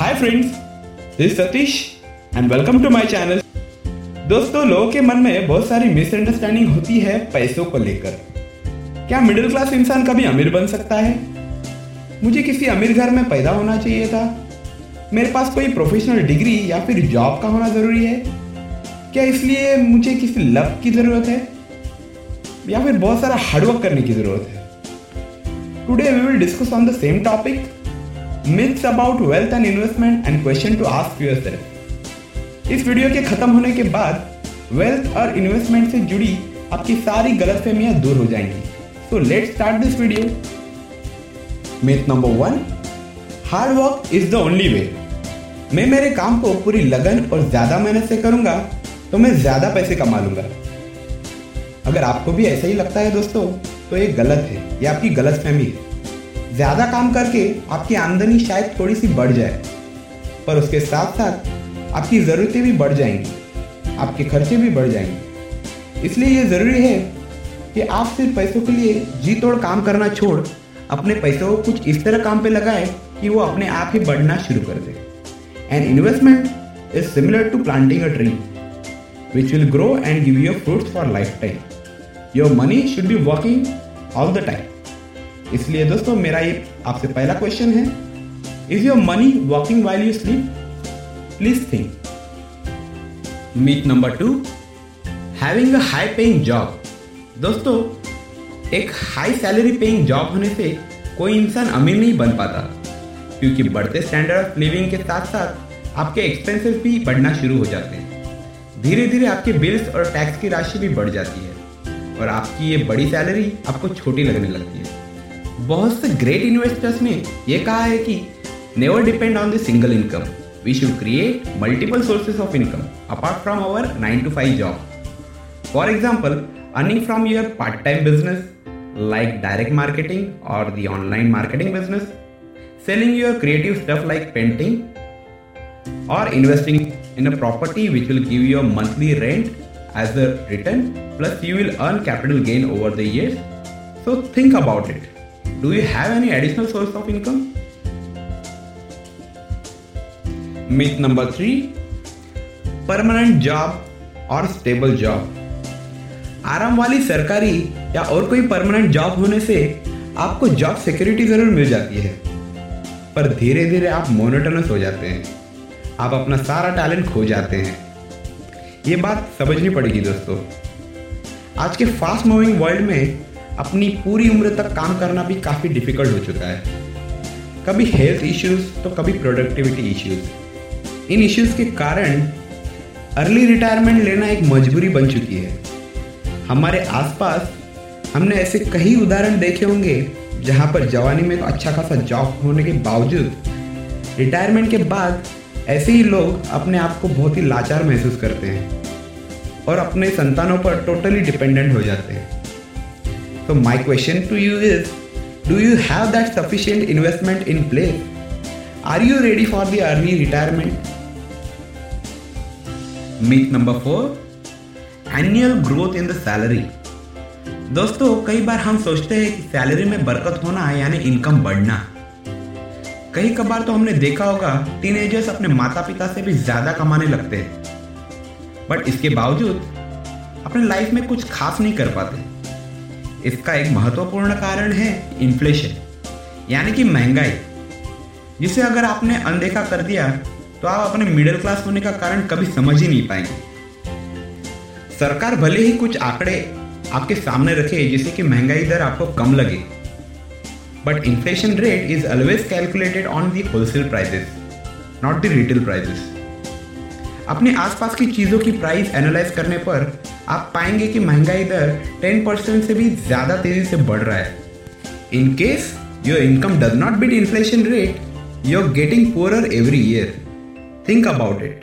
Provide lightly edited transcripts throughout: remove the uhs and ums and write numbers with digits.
Hi friends, this Satish and welcome to my channel. दोस्तों, लोगों के मन में बहुत सारी मिसअंडरस्टैंडिंग होती है पैसों को लेकर। क्या मिडिल क्लास इंसान कभी अमीर बन सकता है? मुझे किसी अमीर घर में पैदा होना चाहिए था? मेरे पास कोई प्रोफेशनल डिग्री या फिर जॉब का होना ज़रूरी है क्या? इसलिए मुझे किसी लक की ज़रूरत है या फिर बहुत सारा हार्डवर्क करने की ज़रूरत है? Today we will discuss on the same topic, myths about wealth and investment and question to ask yourself. इस वीडियो के खत्म होने के बाद वेल्थ और इन्वेस्टमेंट से जुड़ी आपकी सारी गलतफहमियां दूर हो जाएंगी। तो let's start this video. Myth number 1, hard work is the only way. मैं मेरे काम को पूरी लगन और ज्यादा मेहनत से करूंगा तो मैं ज्यादा पैसे कमा लूंगा। अगर आपको भी ऐसा ही लगता है दोस्तों, तो ये गलत है, ये आपकी गलतफहमी है। ज्यादा काम करके आपकी आमदनी शायद थोड़ी सी बढ़ जाए, पर उसके साथ साथ आपकी ज़रूरतें भी बढ़ जाएंगी, आपके खर्चे भी बढ़ जाएंगे। इसलिए ये ज़रूरी है कि आप सिर्फ पैसों के लिए जी तोड़ काम करना छोड़ अपने पैसों को कुछ इस तरह काम पे लगाएं कि वो अपने आप ही बढ़ना शुरू कर दे। And investment is similar to planting a tree which will grow and give you fruits for life time. Your money should be working all the time. इसलिए दोस्तों, मेरा ये आपसे पहला क्वेश्चन है, is your money working while you sleep? Please think. Myth number 2, having a high paying job. दोस्तों, एक high salary paying job होने से कोई इंसान अमीर नहीं बन पाता, क्योंकि बढ़ते स्टैंडर्ड ऑफ लिविंग के साथ साथ आपके एक्सपेंसेस भी बढ़ना शुरू हो जाते हैं। धीरे धीरे आपके बिल्स और टैक्स की राशि भी बढ़ जाती है और आपकी ये बड़ी सैलरी आपको छोटी लगने लगती है। बहुत से ग्रेट इन्वेस्टर्स ने यह कहा है कि never depend on the single income, we should create multiple sources of income apart from our 9 to 5 job. For example, earning from your part-time business like direct marketing or the online marketing business, selling your creative stuff like painting, or investing in a property which will give you a monthly rent as a return, plus you will earn capital gain over the years. So think about it. Do you have any additional source of income? Myth number 3, permanent job और stable job. आराम वाली सरकारी या और कोई permanent job होने से आपको जॉब सिक्योरिटी ज़रूर मिल जाती है, पर धीरे धीरे आप मोनोटोनस हो जाते हैं, आप अपना सारा टैलेंट खो जाते हैं। ये बात समझनी पड़ेगी दोस्तों। आज के फास्ट मूविंग वर्ल्ड में अपनी पूरी उम्र तक काम करना भी काफ़ी डिफिकल्ट हो चुका है। कभी हेल्थ इश्यूज़ तो कभी प्रोडक्टिविटी इश्यूज़। इन इश्यूज़ के कारण अर्ली रिटायरमेंट लेना एक मजबूरी बन चुकी है। हमारे आसपास हमने ऐसे कई उदाहरण देखे होंगे जहां पर जवानी में अच्छा खासा जॉब होने के बावजूद रिटायरमेंट के बाद ऐसे ही लोग अपने आप को बहुत ही लाचार महसूस करते हैं और अपने संतानों पर टोटली डिपेंडेंट हो जाते हैं। तो my question to you is, do you have that sufficient investment in place? Are you ready for the early retirement? Myth number 4, annual growth in the salary. दोस्तों, कई बार हम सोचते हैं कि सैलरी में बरकत होना यानी इनकम बढ़ना। कई कबार तो हमने देखा होगा टीनेजर्स अपने माता पिता से भी ज़्यादा कमाने लगते हैं, बट इसके बावजूद अपने लाइफ में कुछ खास नहीं कर पाते। इसका एक महत्वपूर्ण कारण है इन्फ्लेशन, यानी कि महंगाई, जिसे अगर आपने अनदेखा कर दिया तो आप अपने मिडिल क्लास होने का कारण कभी समझ ही नहीं पाएंगे। सरकार भले ही कुछ आंकड़े आपके सामने रखे जिससे कि महंगाई दर आपको कम लगे, but inflation rate is always calculated on the wholesale prices, not the retail prices. अपने आसपास की चीज़ों की प्राइस एनालाइज करने पर आप पाएंगे कि महंगाई दर 10% से भी ज़्यादा तेजी से बढ़ रहा है। In case your income does not beat inflation rate, you are getting poorer every year. Think about it.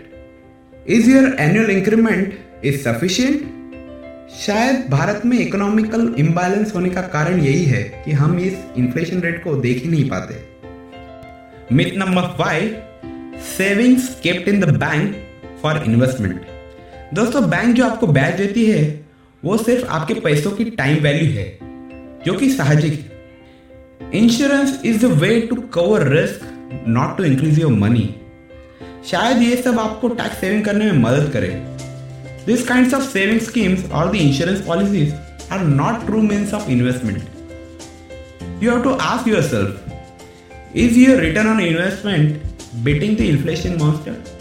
Is your annual increment is sufficient? शायद भारत में इकोनॉमिकल इम्बैलेंस होने का कारण यही है कि हम इस इन्फ्लेशन रेट को देख ही नहीं पाते। Myth number 5, savings kept in the bank for investment. दोस्तों, बैंक जो आपको ब्याज देती है वो सिर्फ आपके पैसों की टाइम वैल्यू है, जो कि साहजिक है। Insurance is the way to cover risk, not to increase your money. शायद ये सब आपको टैक्स सेविंग करने में मदद करे। These kinds of saving schemes or the insurance policies are not true means of investment. You have to ask yourself, is your return on investment beating the inflation monster?